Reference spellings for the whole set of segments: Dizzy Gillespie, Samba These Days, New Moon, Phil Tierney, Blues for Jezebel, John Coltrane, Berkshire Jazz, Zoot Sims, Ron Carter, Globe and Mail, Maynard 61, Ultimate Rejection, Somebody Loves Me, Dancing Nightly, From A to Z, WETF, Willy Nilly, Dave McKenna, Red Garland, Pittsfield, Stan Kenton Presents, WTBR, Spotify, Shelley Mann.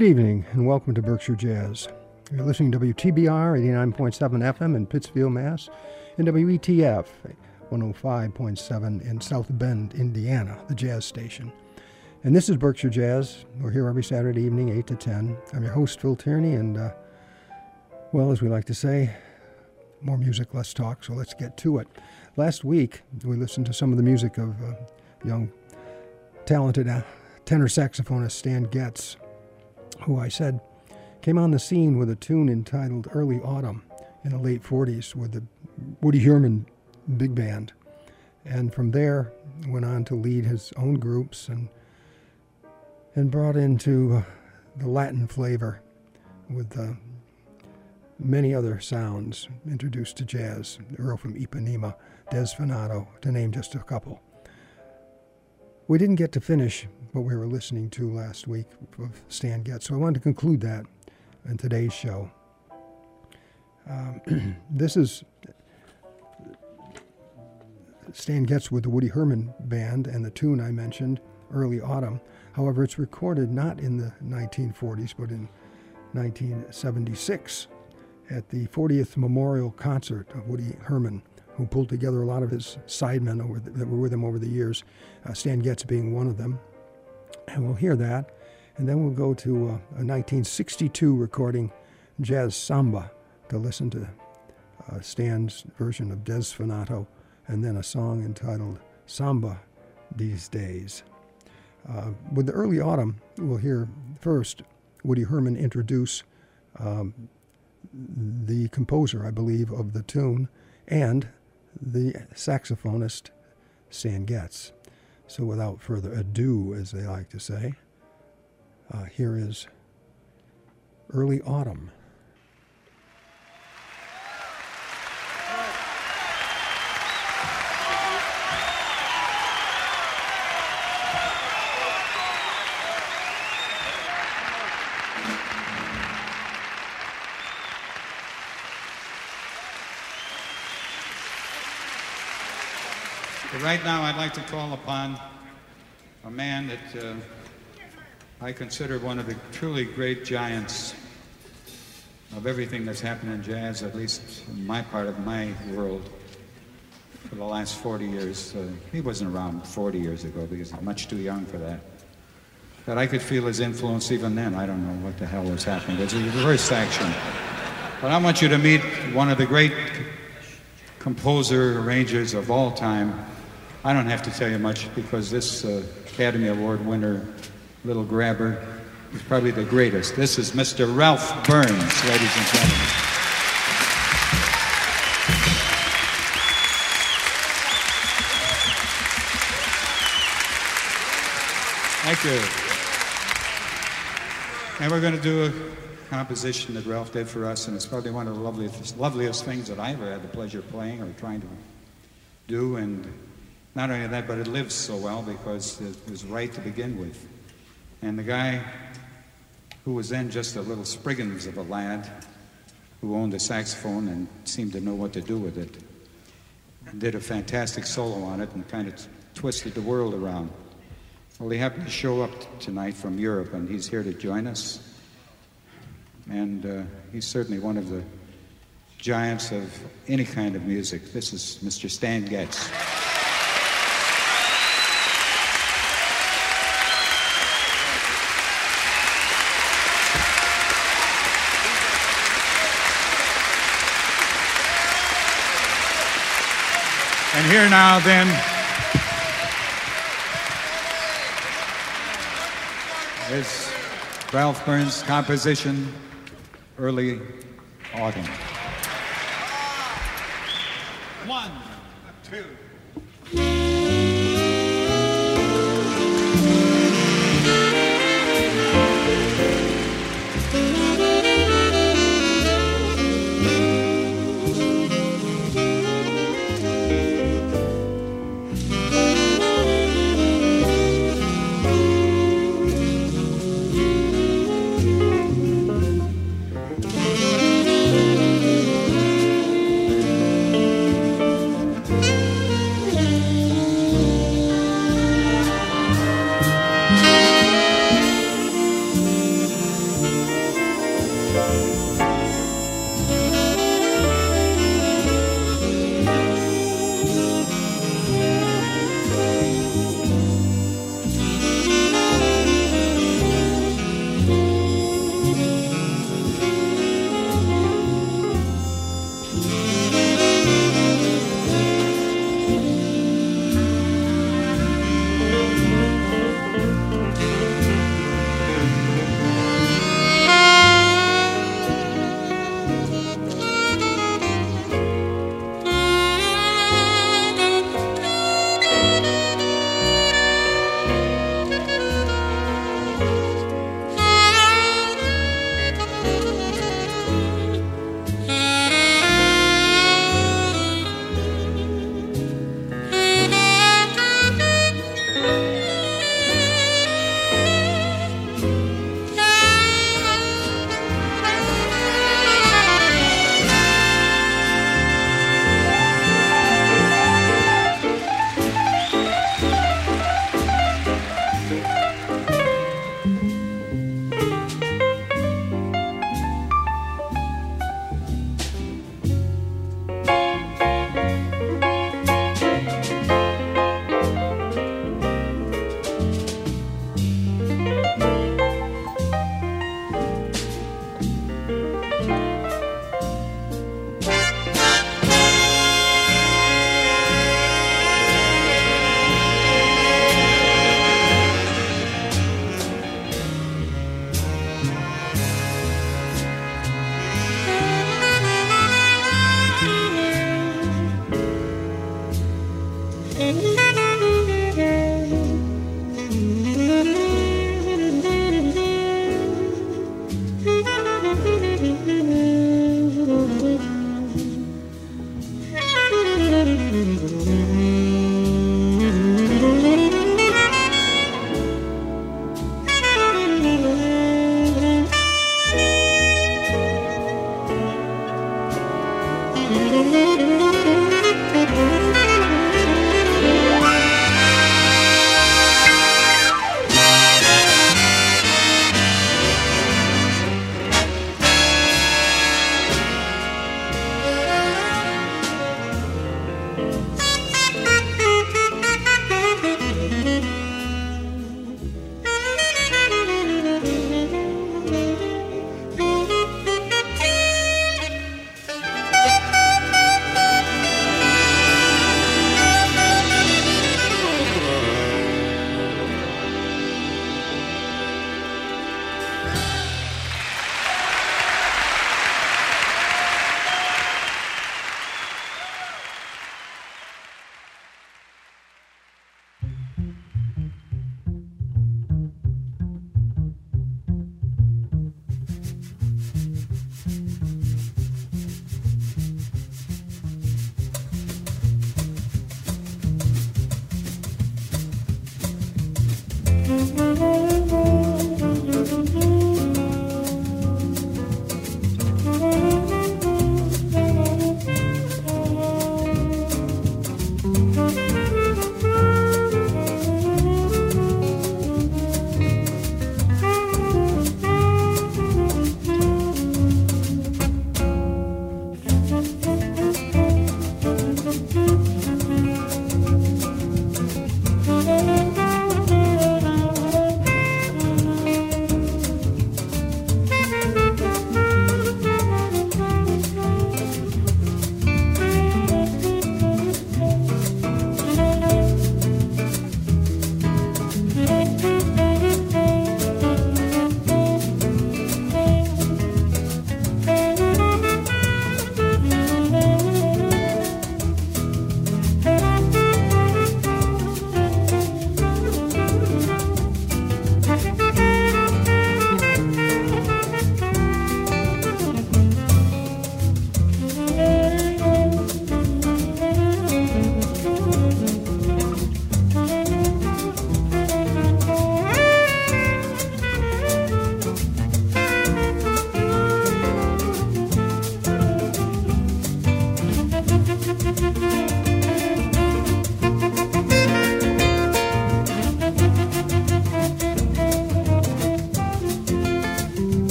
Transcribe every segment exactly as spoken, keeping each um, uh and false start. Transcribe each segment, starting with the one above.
Good evening and welcome to Berkshire Jazz. You're listening to W T B R eighty-nine point seven F M in Pittsfield, Mass, and W E T F one oh five point seven in South Bend, Indiana, the jazz station. And this is Berkshire Jazz. We're here every Saturday evening, eight to ten. I'm your host, Phil Tierney, and, uh, well, as we like to say, more music, less talk, so let's get to it. Last week, we listened to some of the music of uh, young, talented uh, tenor saxophonist Stan Getz, who I said came on the scene with a tune entitled Early Autumn in the late forties with the Woody Herman Big Band. And from there, went on to lead his own groups and and brought into the Latin flavor with uh, many other sounds introduced to jazz. Earl from Ipanema, Desafinado, to name just a couple. We didn't get to finish what we were listening to last week of Stan Getz, so I wanted to conclude that in today's show. Um, this is Stan Getz with the Woody Herman Band and the tune I mentioned, Early Autumn. However, it's recorded not in the nineteen forties, but in nineteen seventy-six at the fortieth Memorial Concert of Woody Herman, who pulled together a lot of his sidemen over the, that were with him over the years, uh, Stan Getz being one of them. And we'll hear that, and then we'll go to a, a nineteen sixty-two recording, Jazz Samba, to listen to uh, Stan's version of Desafinado, and then a song entitled Samba These Days. Uh, with the Early Autumn, we'll hear first Woody Herman introduce um, the composer, I believe, of the tune, and the saxophonist, Stan Getz. So without further ado, as they like to say, uh, here is Early Autumn. Right now, I'd like to call upon a man that uh, I consider one of the truly great giants of everything that's happened in jazz, at least in my part of my world, for the last forty years. Uh, he wasn't around forty years ago because he's much too young for that. But I could feel his influence even then. I don't know what the hell was happening. It's a reverse action. But I want you to meet one of the great composer arrangers of all time. I don't have to tell you much because this uh, Academy Award winner, Little Grabber, is probably the greatest. This is Mister Ralph Burns, ladies and gentlemen. Thank you. And we're going to do a composition that Ralph did for us, and it's probably one of the loveliest, loveliest things that I ever had the pleasure of playing or trying to do. And not only that, but it lives so well because it was right to begin with. And the guy who was then just a little spriggins of a lad who owned a saxophone and seemed to know what to do with it did a fantastic solo on it and kind of twisted the world around. Well, he happened to show up t- tonight from Europe, and he's here to join us. And uh, he's certainly one of the giants of any kind of music. This is Mister Stan Getz. And here now, then, is Ralph Burns' composition, Early Autumn. One, two. Thank you.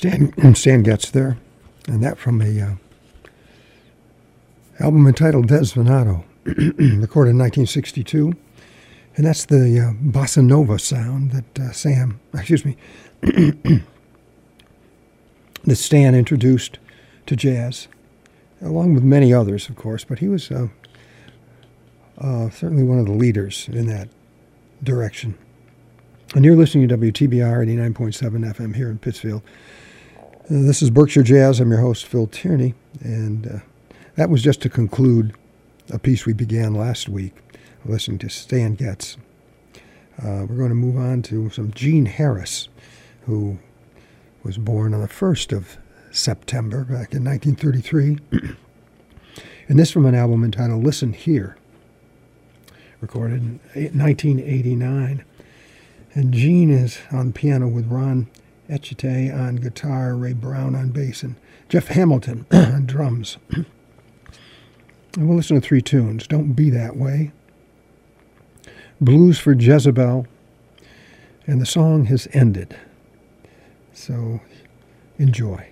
Stan, Stan Getz there, and that from a uh, album entitled Desafinado, recorded in nineteen sixty-two, and that's the uh, bossa nova sound that uh, Sam, excuse me, that Stan introduced to jazz, along with many others, of course, but he was uh, uh, certainly one of the leaders in that direction. And you're listening to W T B R eighty-nine point seven F M here in Pittsfield. This is Berkshire Jazz. I'm your host, Phil Tierney. And uh, that was just to conclude a piece we began last week, listening to Stan Getz. Uh, we're going to move on to some Gene Harris, who was born on the first of September back in nineteen thirty-three. And this from an album entitled Listen Here, recorded in nineteen eighty-nine. And Gene is on piano with Ron Eschete on guitar, Ray Brown on bass, and Jeff Hamilton on drums. And we'll listen to three tunes. Don't Be That Way, Blues for Jezebel, and the song has ended. So enjoy.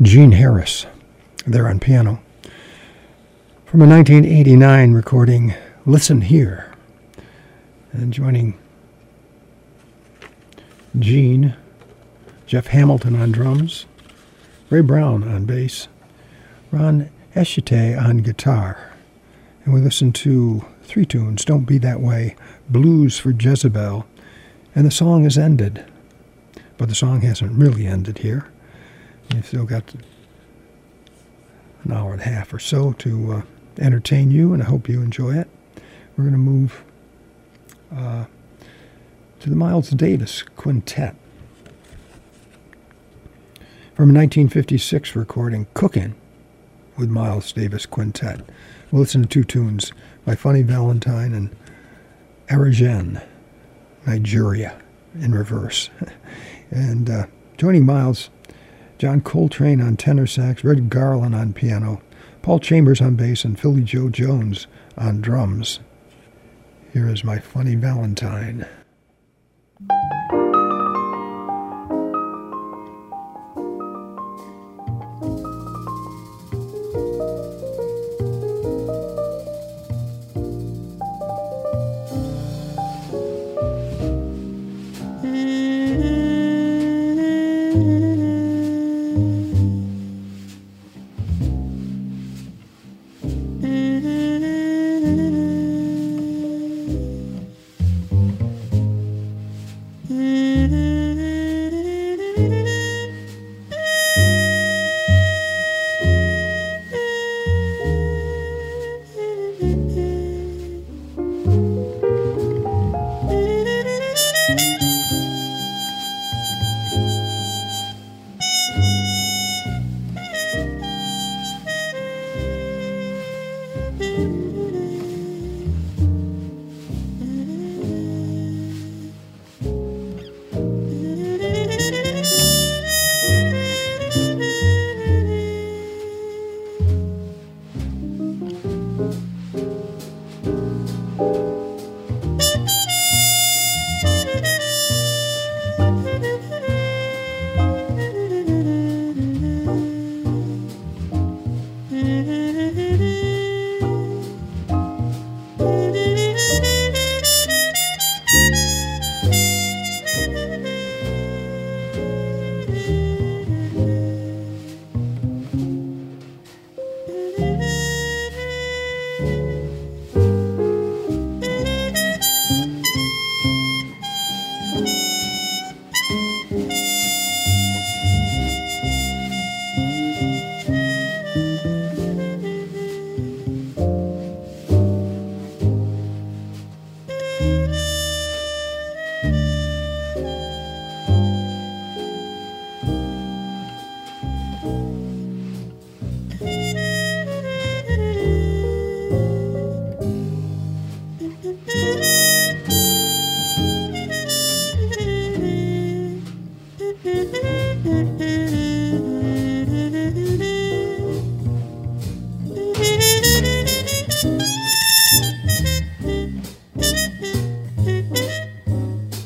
Gene Harris there on piano. From a nineteen eighty-nine recording, Listen Here. And joining Gene, Jeff Hamilton on drums, Ray Brown on bass, Ron Eschete on guitar. And we listen to three tunes, Don't Be That Way, Blues for Jezebel, and the song has ended. But the song hasn't really ended here. We've still got an hour and a half or so to uh, entertain you, and I hope you enjoy it. We're going to move uh, to the Miles Davis Quintet. From a nineteen fifty-six recording, Cookin' with Miles Davis Quintet. We'll listen to two tunes, My Funny Valentine and Aragen, Nigeria, in reverse. And uh, joining Miles, John Coltrane on tenor sax, Red Garland on piano, Paul Chambers on bass, and Philly Joe Jones on drums. Here is My Funny Valentine. Thank you.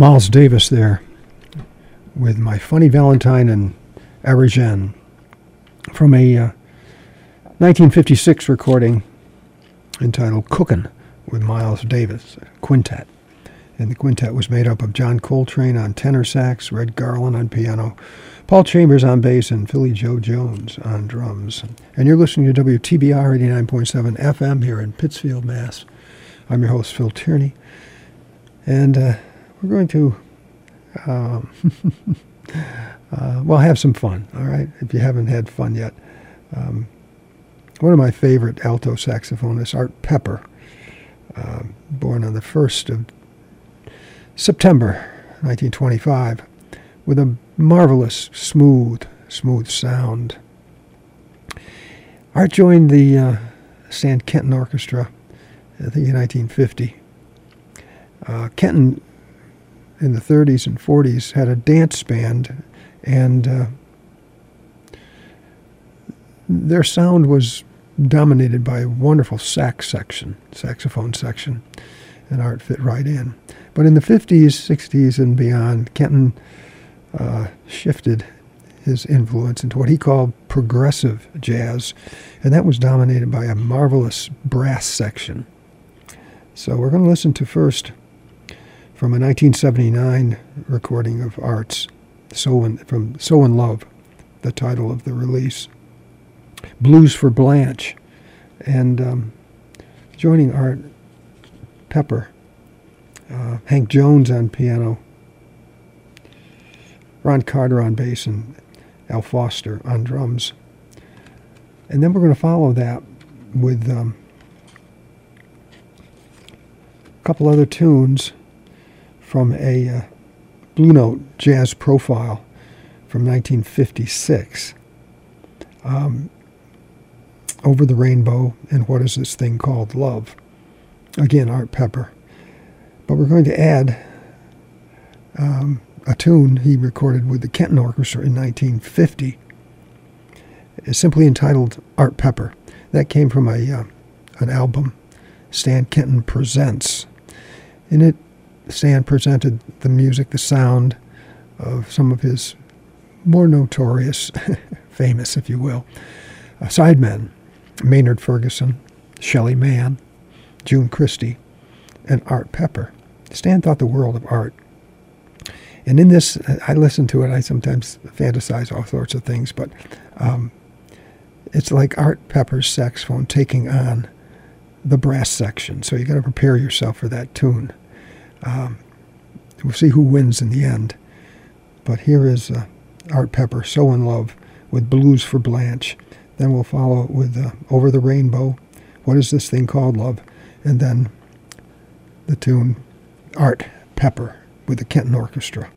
Miles Davis there with My Funny Valentine and Arigen from a uh, nineteen fifty-six recording entitled Cookin' with Miles Davis Quintet. And the quintet was made up of John Coltrane on tenor sax, Red Garland on piano, Paul Chambers on bass, and Philly Joe Jones on drums. And you're listening to W T B R eighty-nine point seven F M here in Pittsfield, Mass. I'm your host, Phil Tierney. And uh, we're going to, um, uh, well, have some fun, all right? If you haven't had fun yet. Um, one of my favorite alto saxophonists, Art Pepper, uh, born on the first of September nineteen twenty-five, with a marvelous, smooth, smooth sound. Art joined the uh, Stan Kenton Orchestra, I think in nineteen fifty. Uh, Kenton, in the thirties and forties, had a dance band, and uh, their sound was dominated by a wonderful sax section, saxophone section, and Art fit right in. But in the fifties, sixties, and beyond, Kenton uh, shifted his influence into what he called progressive jazz, and that was dominated by a marvelous brass section. So we're going to listen to first from a nineteen seventy-nine recording of Art's So in, from So in Love, the title of the release, Blues for Blanche. And um, joining Art Pepper, Uh, Hank Jones on piano, Ron Carter on bass, and Al Foster on drums. And then we're going to follow that with um, a couple other tunes from a uh, Blue Note jazz profile from nineteen fifty-six. Um, Over the Rainbow and What Is This Thing Called Love? Again, Art Pepper. But we're going to add um, a tune he recorded with the Kenton Orchestra in nineteen fifty. It's simply entitled Art Pepper. That came from a uh, an album, Stan Kenton Presents. In it, Stan presented the music, the sound of some of his more notorious, famous, if you will, uh, sidemen, Maynard Ferguson, Shelley Mann, June Christie, and Art Pepper. Stan thought the world of art. And in this, I listen to it, I sometimes fantasize all sorts of things, but um, it's like Art Pepper's saxophone taking on the brass section. So you got to prepare yourself for that tune. Um, we'll see who wins in the end. But here is uh, Art Pepper, So in Love, with Blues for Blanche. Then we'll follow it with uh, Over the Rainbow, What Is This Thing Called Love? And then the tune Art Pepper with the Kenton Orchestra.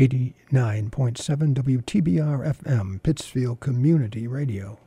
eighty-nine point seven W T B R F M, Pittsfield Community Radio.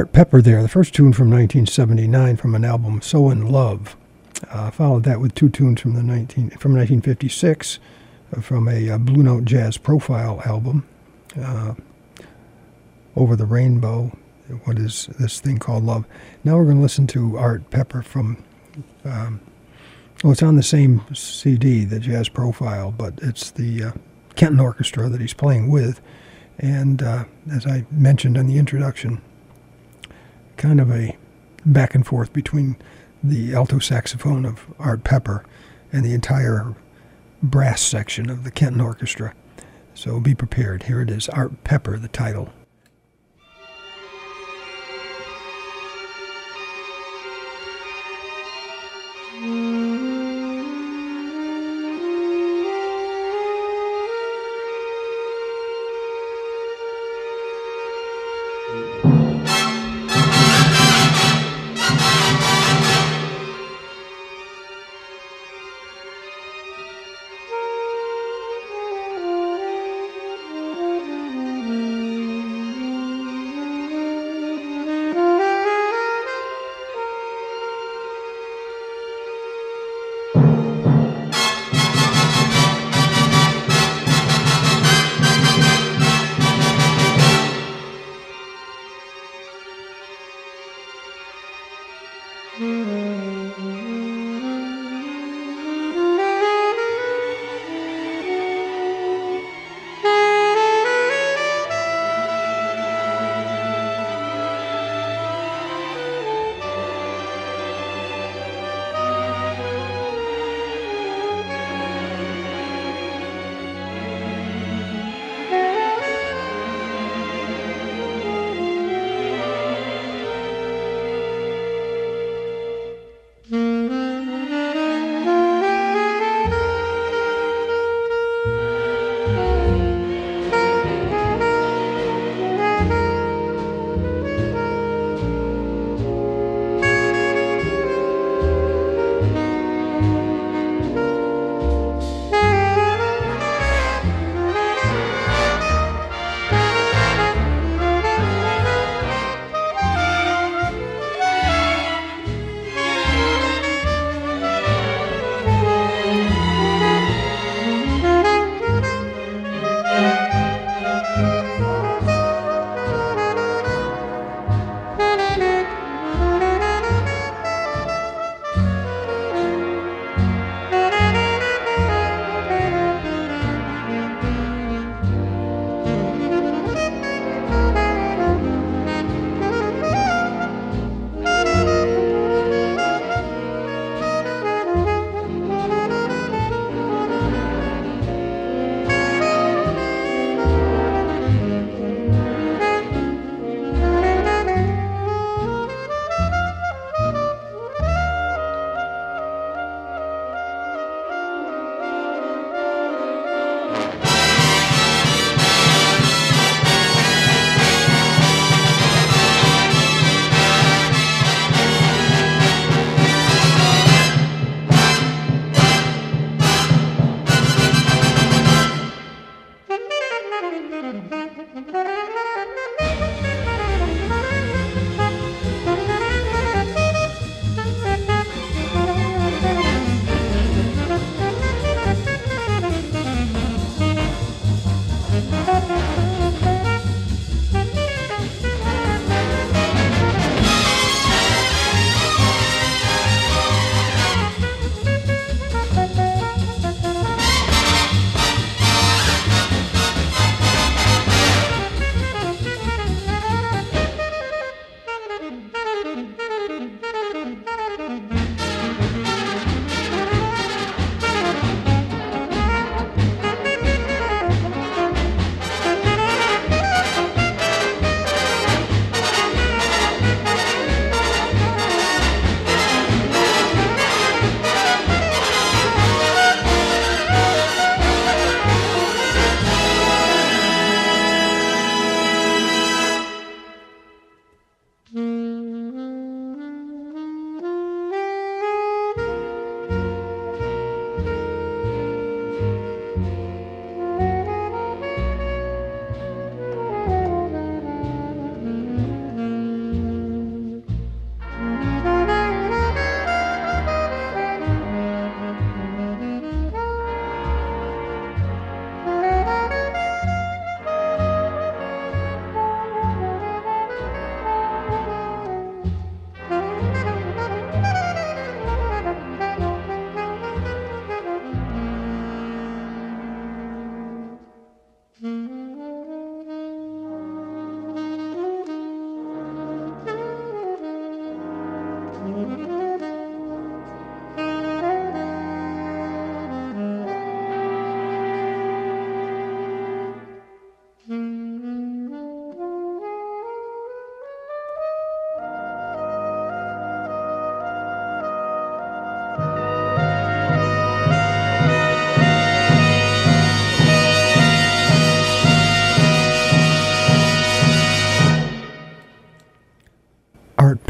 Art Pepper there, the first tune from nineteen seventy-nine from an album, So in Love. Uh, followed that with two tunes from the nineteen from nineteen fifty-six uh, from a uh, Blue Note Jazz Profile album, uh, Over the Rainbow, What is This Thing Called Love. Now we're going to listen to Art Pepper from, um, well, it's on the same C D, the Jazz Profile, but it's the uh, Kenton Orchestra that he's playing with. And uh, as I mentioned in the introduction, kind of a back and forth between the alto saxophone of Art Pepper and the entire brass section of the Kenton Orchestra. So be prepared. Here it is, Art Pepper, the title.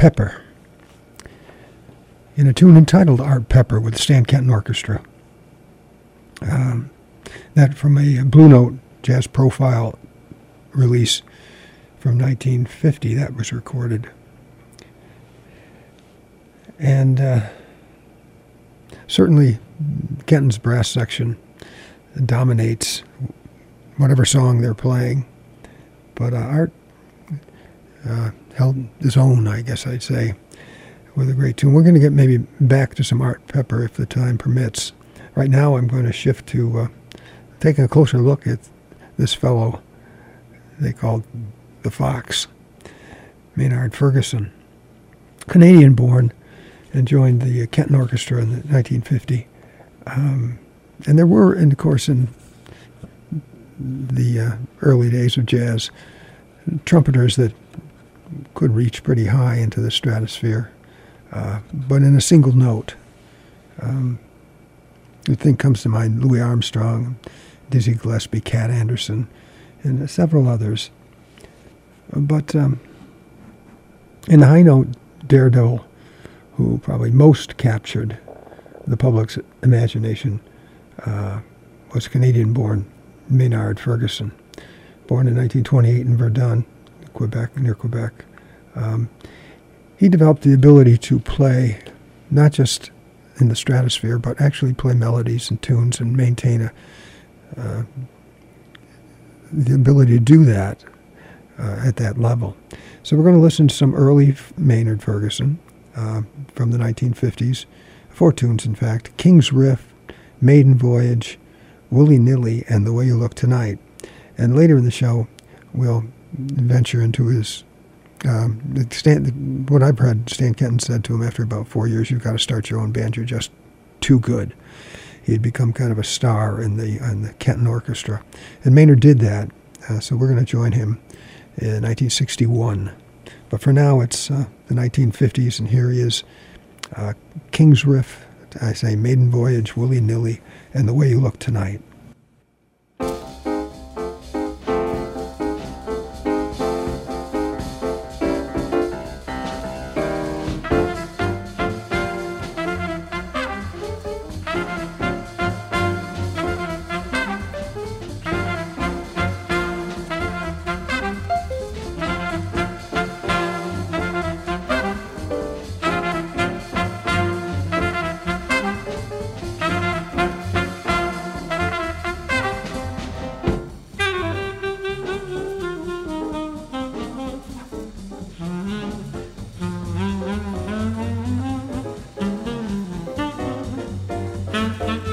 Pepper, in a tune entitled Art Pepper with the Stan Kenton Orchestra. Um, that from a Blue Note Jazz Profile release from nineteen fifty, that was recorded. And uh, certainly Kenton's brass section dominates whatever song they're playing, but uh, Art uh, held his own, I guess I'd say, with a great tune. We're going to get maybe back to some Art Pepper if the time permits. Right now I'm going to shift to uh, taking a closer look at this fellow they called the Fox, Maynard Ferguson, Canadian-born, and joined the Kenton Orchestra in nineteen fifty. Um, and there were, in, of course, in the uh, early days of jazz, trumpeters that could reach pretty high into the stratosphere, uh, but in a single note. Um, the thing comes to mind, Louis Armstrong, Dizzy Gillespie, Cat Anderson, and several others. But um, in the high note, Daredevil, who probably most captured the public's imagination, uh, was Canadian-born Maynard Ferguson, born in nineteen twenty-eight in Verdun, Quebec, near Quebec. Um, he developed the ability to play not just in the stratosphere, but actually play melodies and tunes and maintain a, uh, the ability to do that uh, at that level. So we're going to listen to some early Maynard Ferguson uh, from the nineteen fifties, four tunes in fact, King's Riff, Maiden Voyage, Willy Nilly, and The Way You Look Tonight. And later in the show, we'll venture into his, um, Stan, what I've heard Stan Kenton said to him after about four years, you've got to start your own band, you're just too good. He had become kind of a star in the, in the Kenton Orchestra. And Maynard did that, uh, so we're going to join him in nineteen sixty-one. But for now, it's uh, the nineteen fifties, and here he is, uh, King's Riff, I say Maiden Voyage, Willy Nilly, and The Way You Look Tonight. Mm-hmm.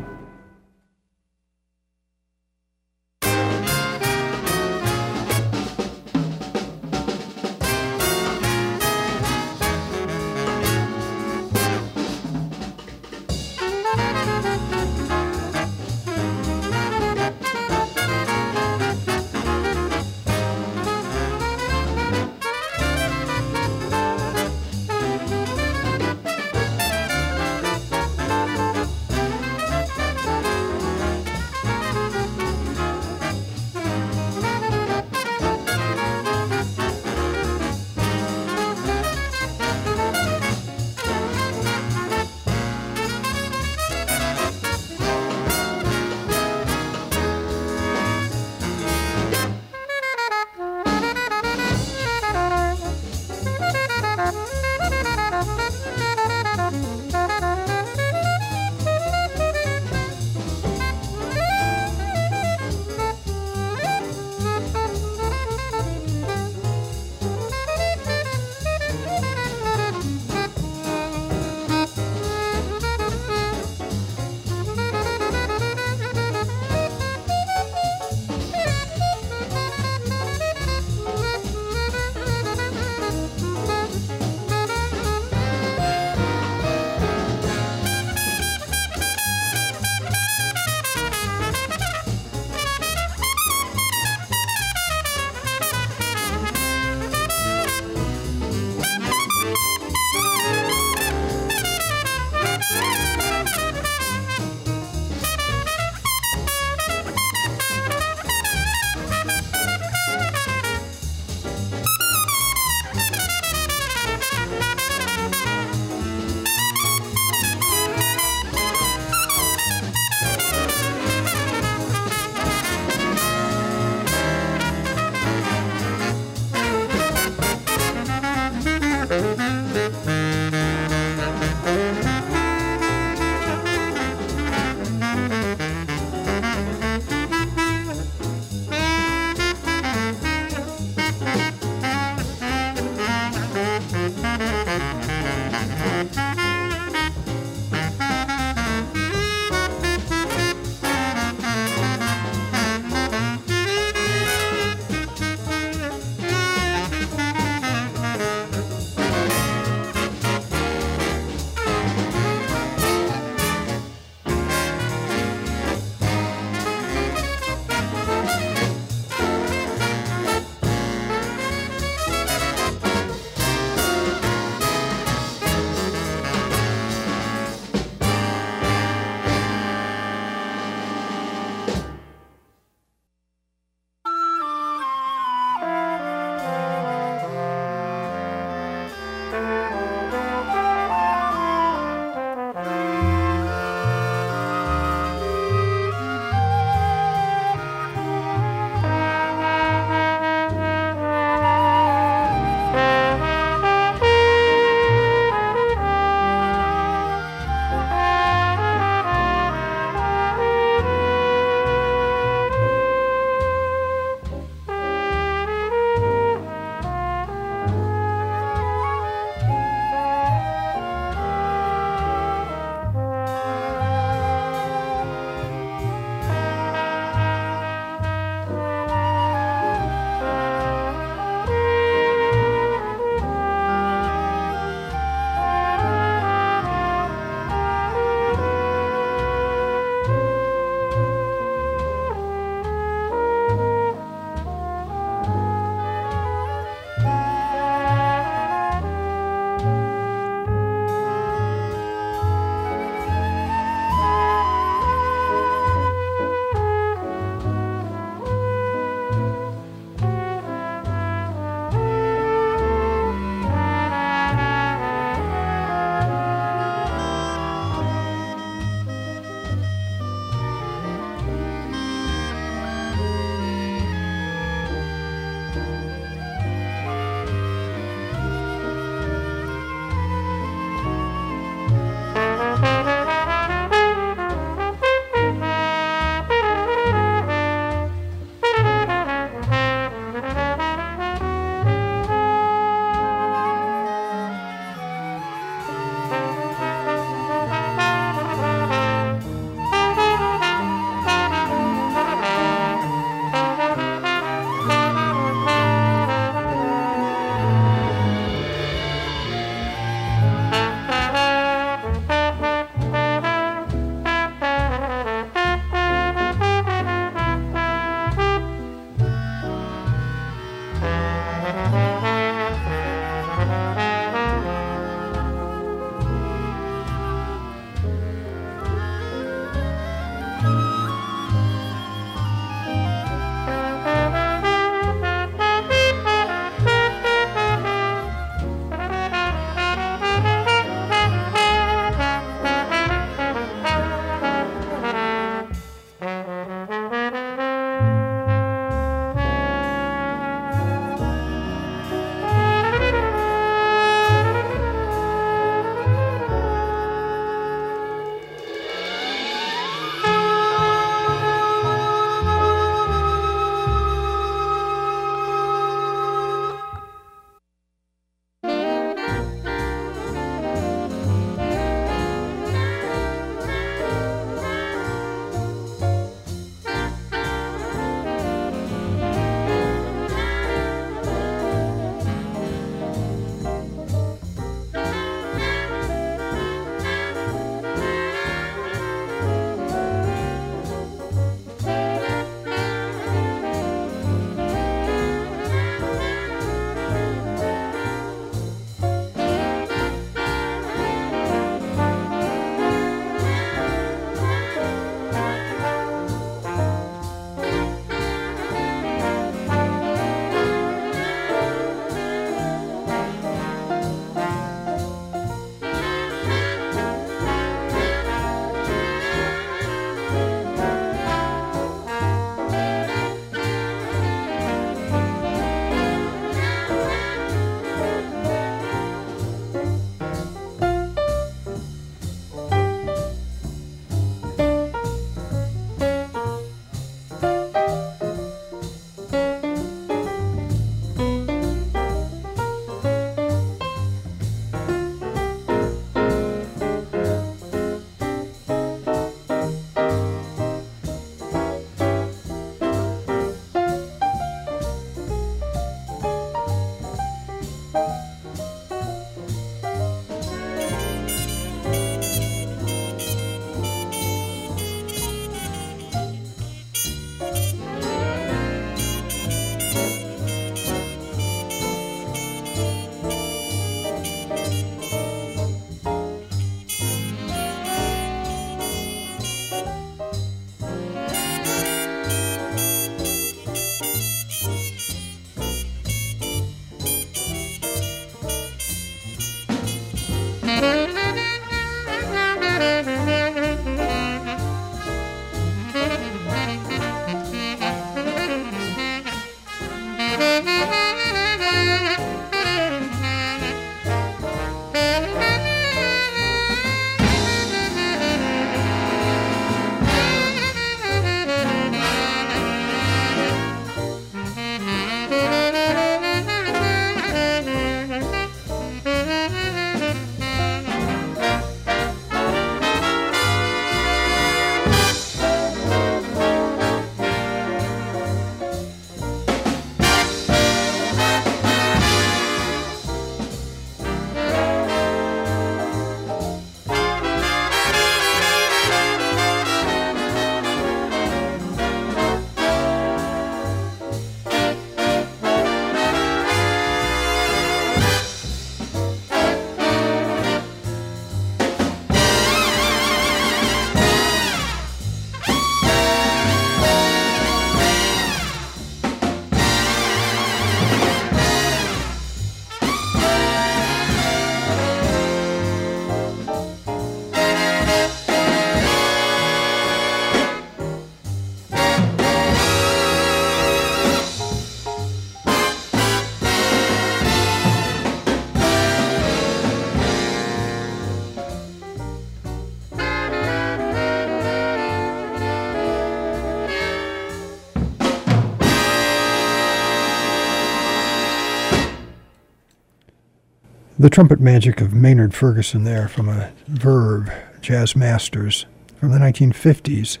The trumpet magic of Maynard Ferguson there from a Verve, Jazz Masters, from the nineteen fifties,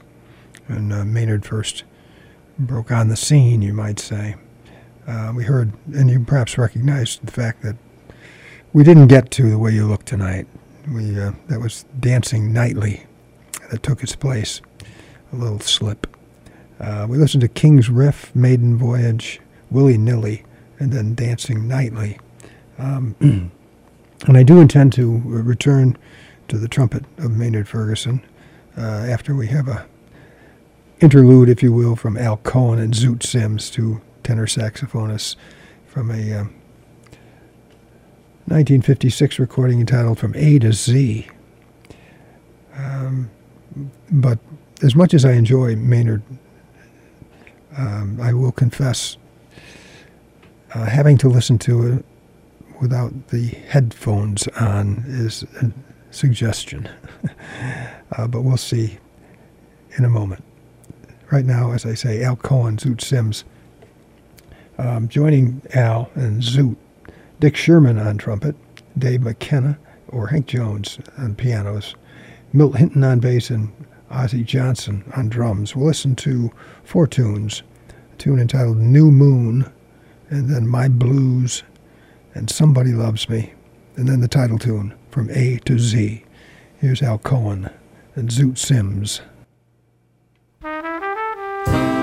when uh, Maynard first broke on the scene, you might say. Uh, we heard, and you perhaps recognized the fact that we didn't get to The Way You Look Tonight. We uh, that was Dancing Nightly that took its place, a little slip. Uh, we listened to King's Riff, Maiden Voyage, Willy Nilly, and then Dancing Nightly. Um, and I do intend to return to the trumpet of Maynard Ferguson uh, after we have a interlude, if you will, from Al Cohn and Zoot Sims, to tenor saxophonist, from a uh, nineteen fifty-six recording entitled From A to Z. Um, but as much as I enjoy Maynard, um, I will confess uh, having to listen to it without the headphones on is a suggestion. uh, but we'll see in a moment. Right now, as I say, Al Cohn, Zoot Sims. Um, joining Al and Zoot, Dick Sherman on trumpet, Dave McKenna or Hank Jones on pianos, Milt Hinton on bass, and Ozzie Johnson on drums. We'll listen to four tunes, a tune entitled New Moon, and then My Blues, and Somebody Loves Me, and then the title tune, From A to Z. Here's Al Cohn and Zoot Sims. Thank you.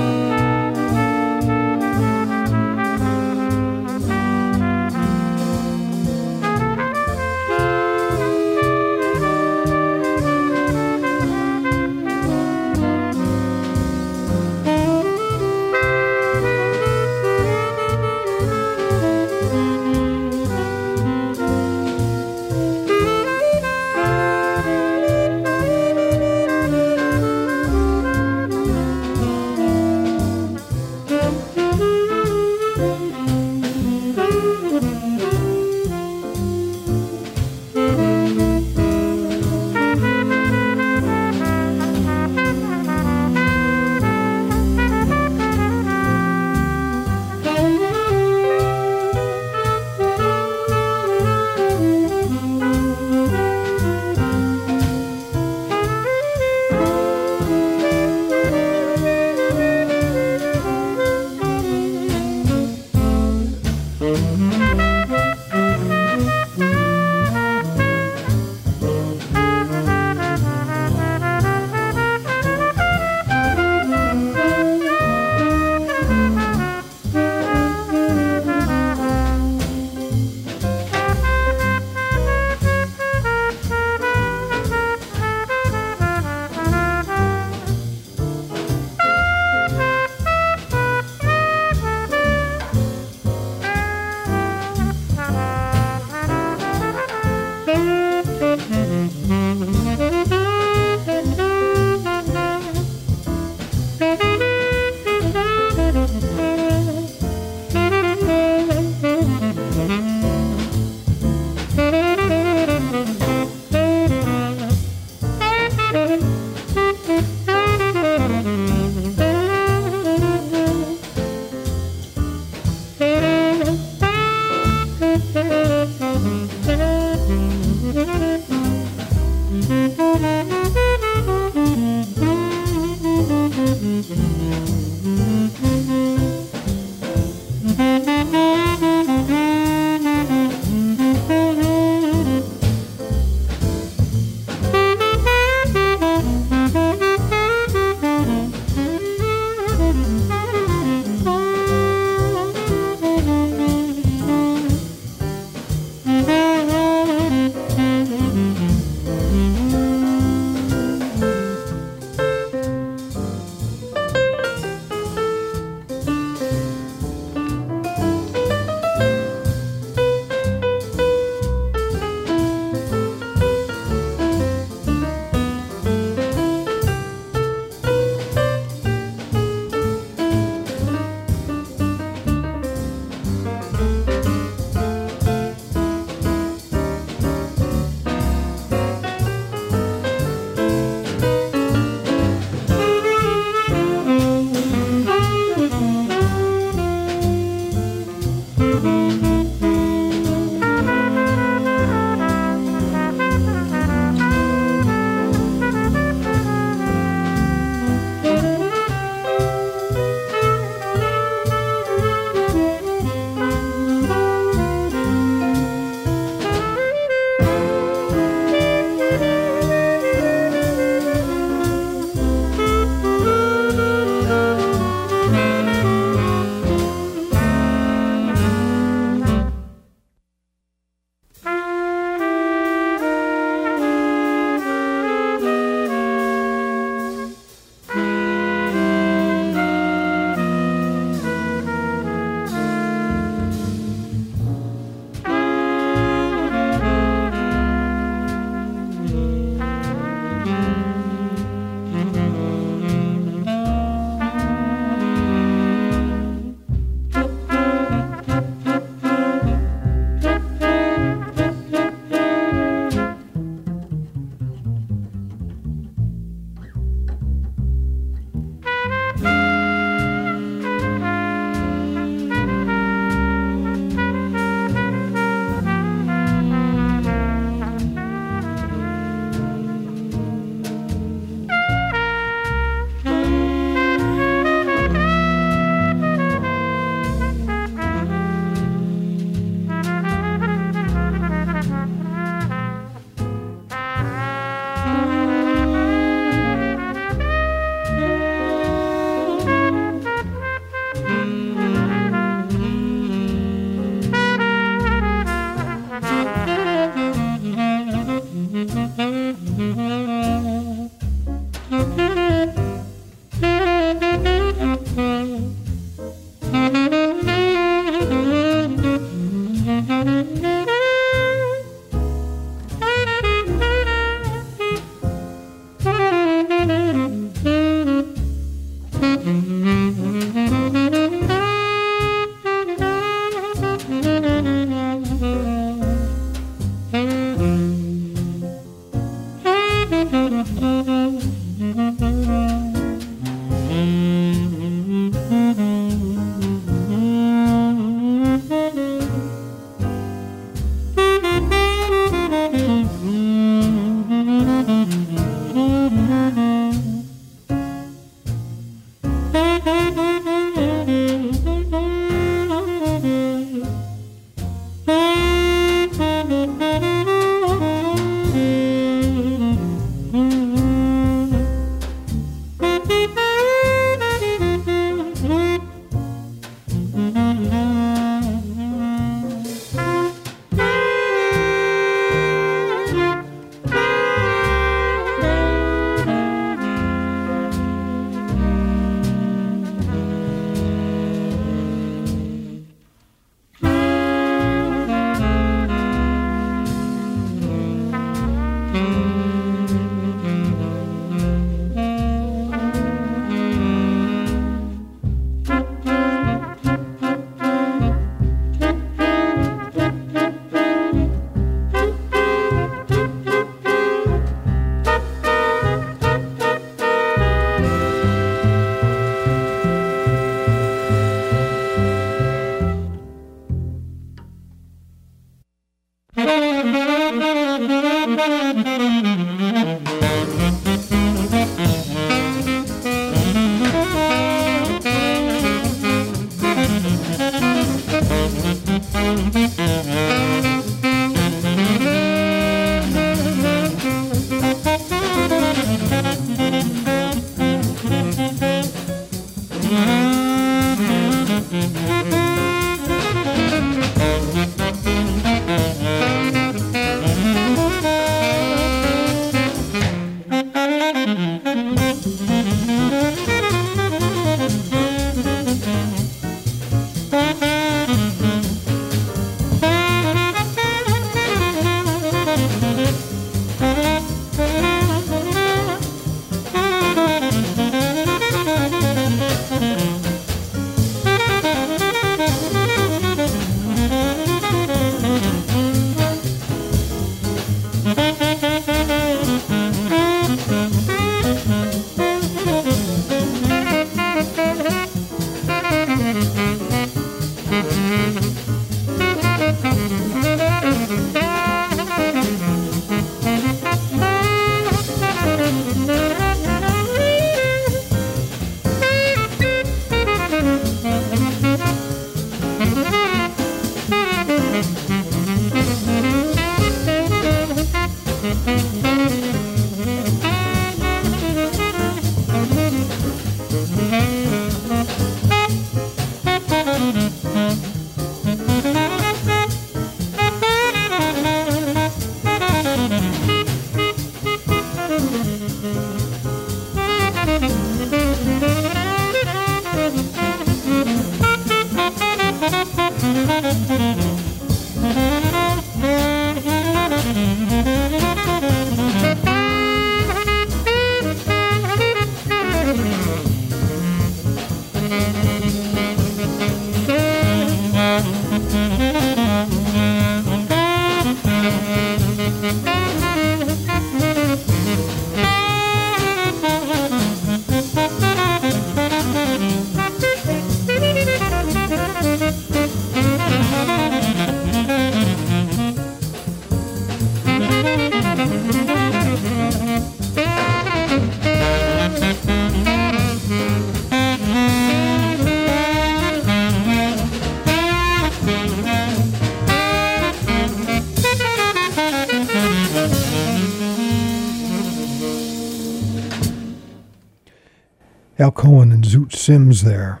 Al Cohn and Zoot Sims there,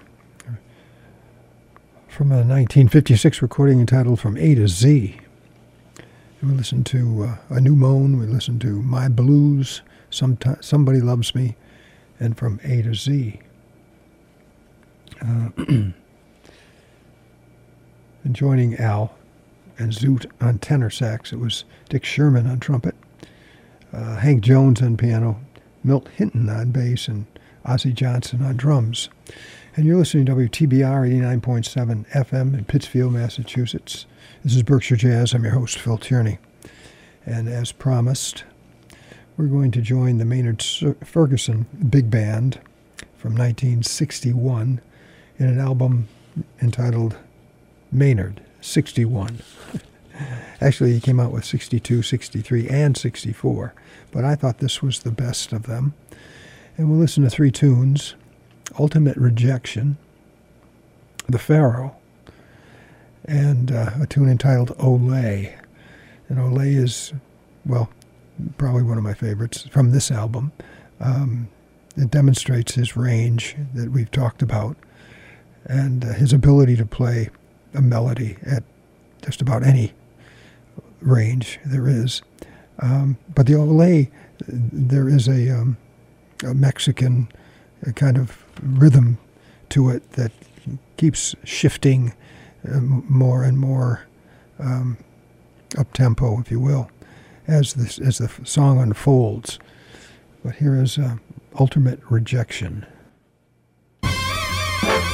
from a nineteen fifty-six recording entitled From A to Z. And we listened to uh, A New Moan, we listened to My Blues, Somet- Somebody Loves Me, and From A to Z. Uh, and joining Al and Zoot on tenor sax, it was Dick Sherman on trumpet, uh, Hank Jones on piano, Milt Hinton on bass, and Ozzie Johnson on drums. And you're listening to W T B R eighty-nine point seven F M in Pittsfield, Massachusetts. This is Berkshire Jazz. I'm your host, Phil Tierney. And as promised, we're going to join the Maynard Ferguson Big Band from nineteen sixty-one in an album entitled Maynard sixty-one. Actually, he came out with sixty-two, sixty-three, and sixty-four, but I thought this was the best of them. And we'll listen to three tunes: Ultimate Rejection, The Pharaoh, and uh, a tune entitled Olay. And Olay is, well, probably one of my favorites from this album. Um, that demonstrates his range that we've talked about, and uh, his ability to play a melody at just about any range there is. Um, but the Olay, there is a, um, a Mexican kind of rhythm to it that keeps shifting uh, more and more um, up-tempo, if you will, as, this, as the song unfolds. But here is uh, Ultimate Rejection. Thank you.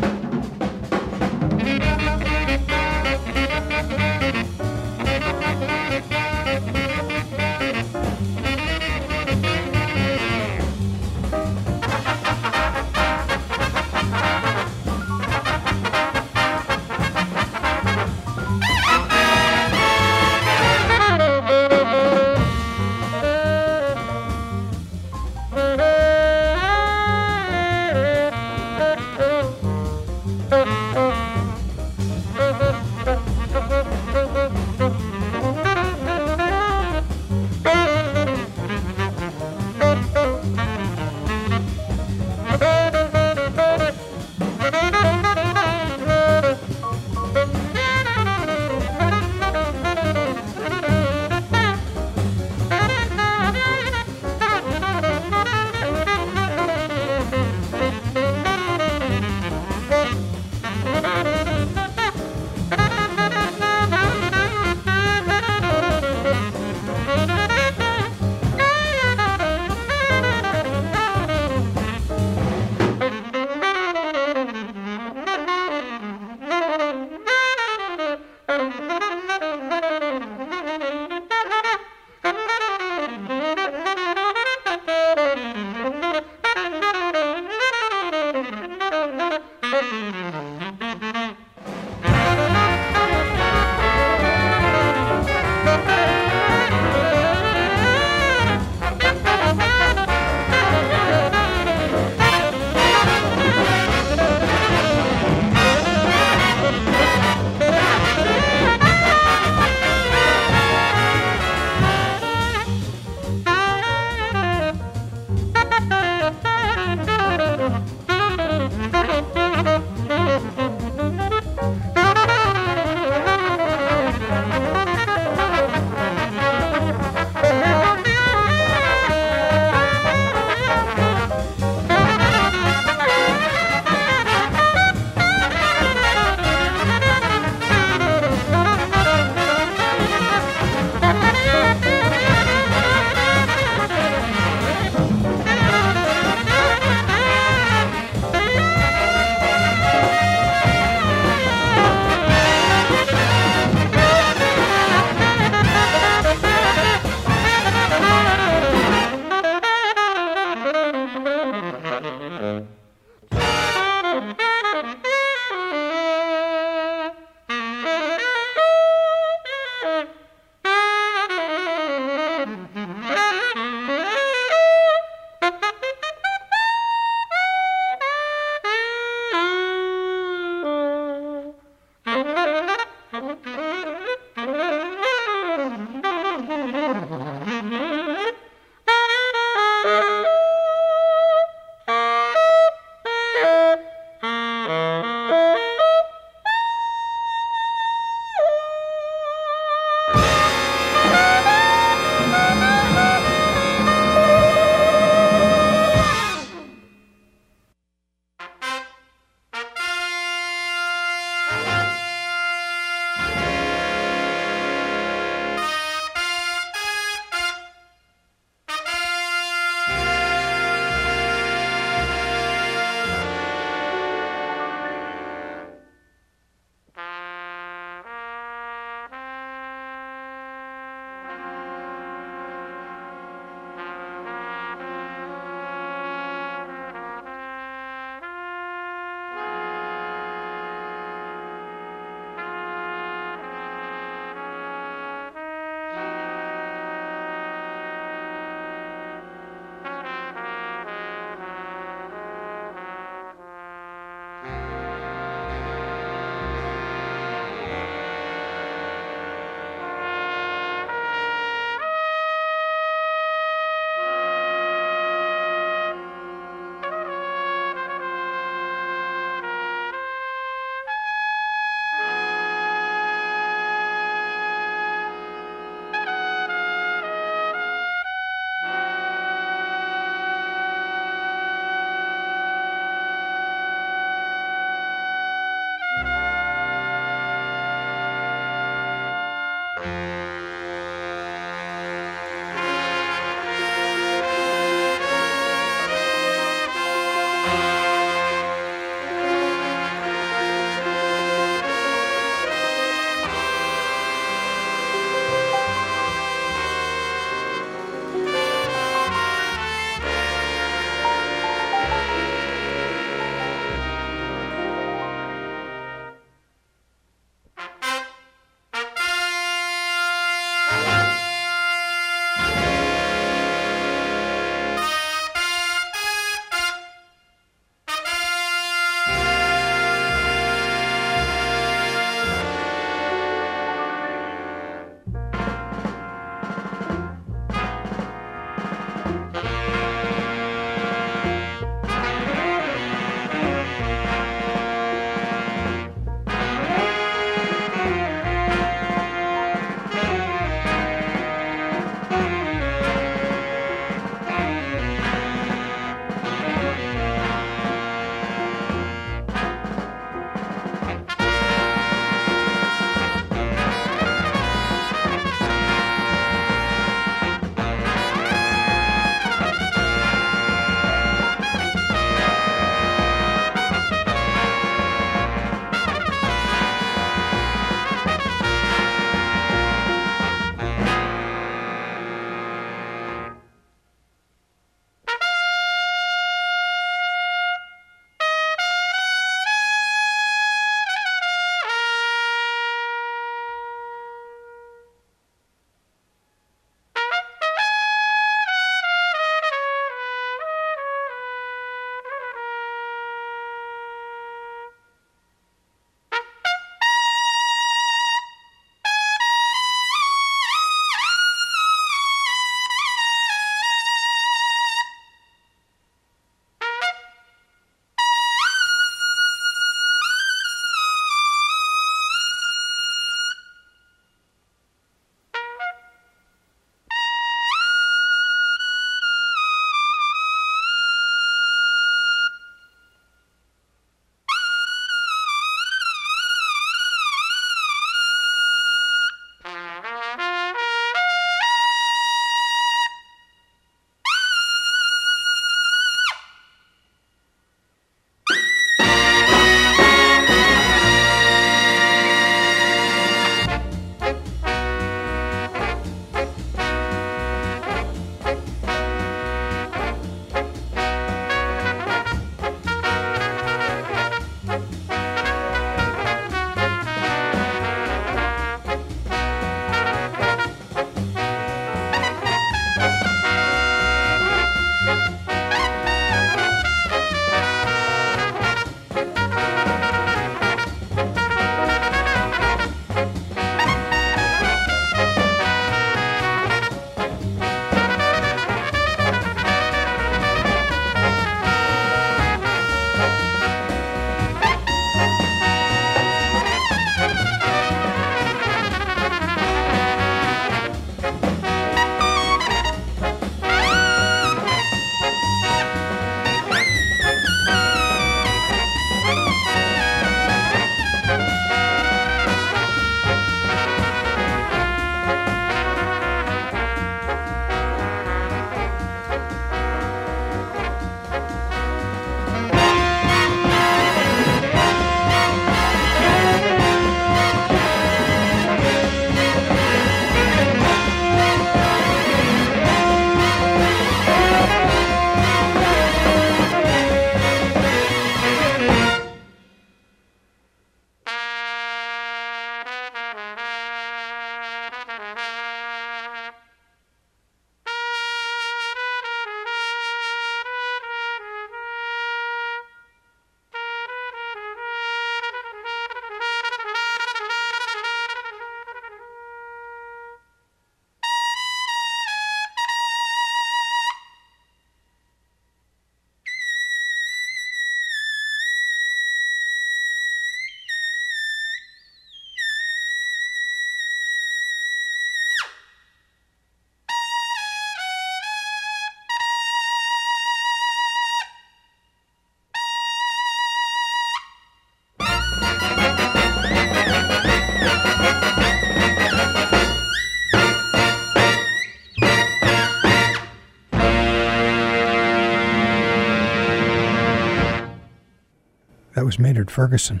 That was Maynard Ferguson.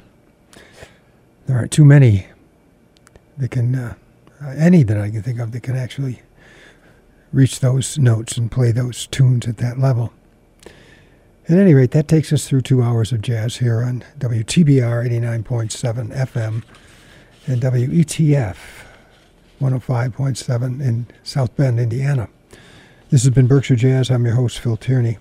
There aren't too many that can, uh, any that I can think of that can actually reach those notes and play those tunes at that level. At any rate, that takes us through two hours of jazz here on W T B R eighty-nine point seven F M and W E T F one oh five point seven in South Bend, Indiana. This has been Berkshire Jazz. I'm your host, Phil Tierney.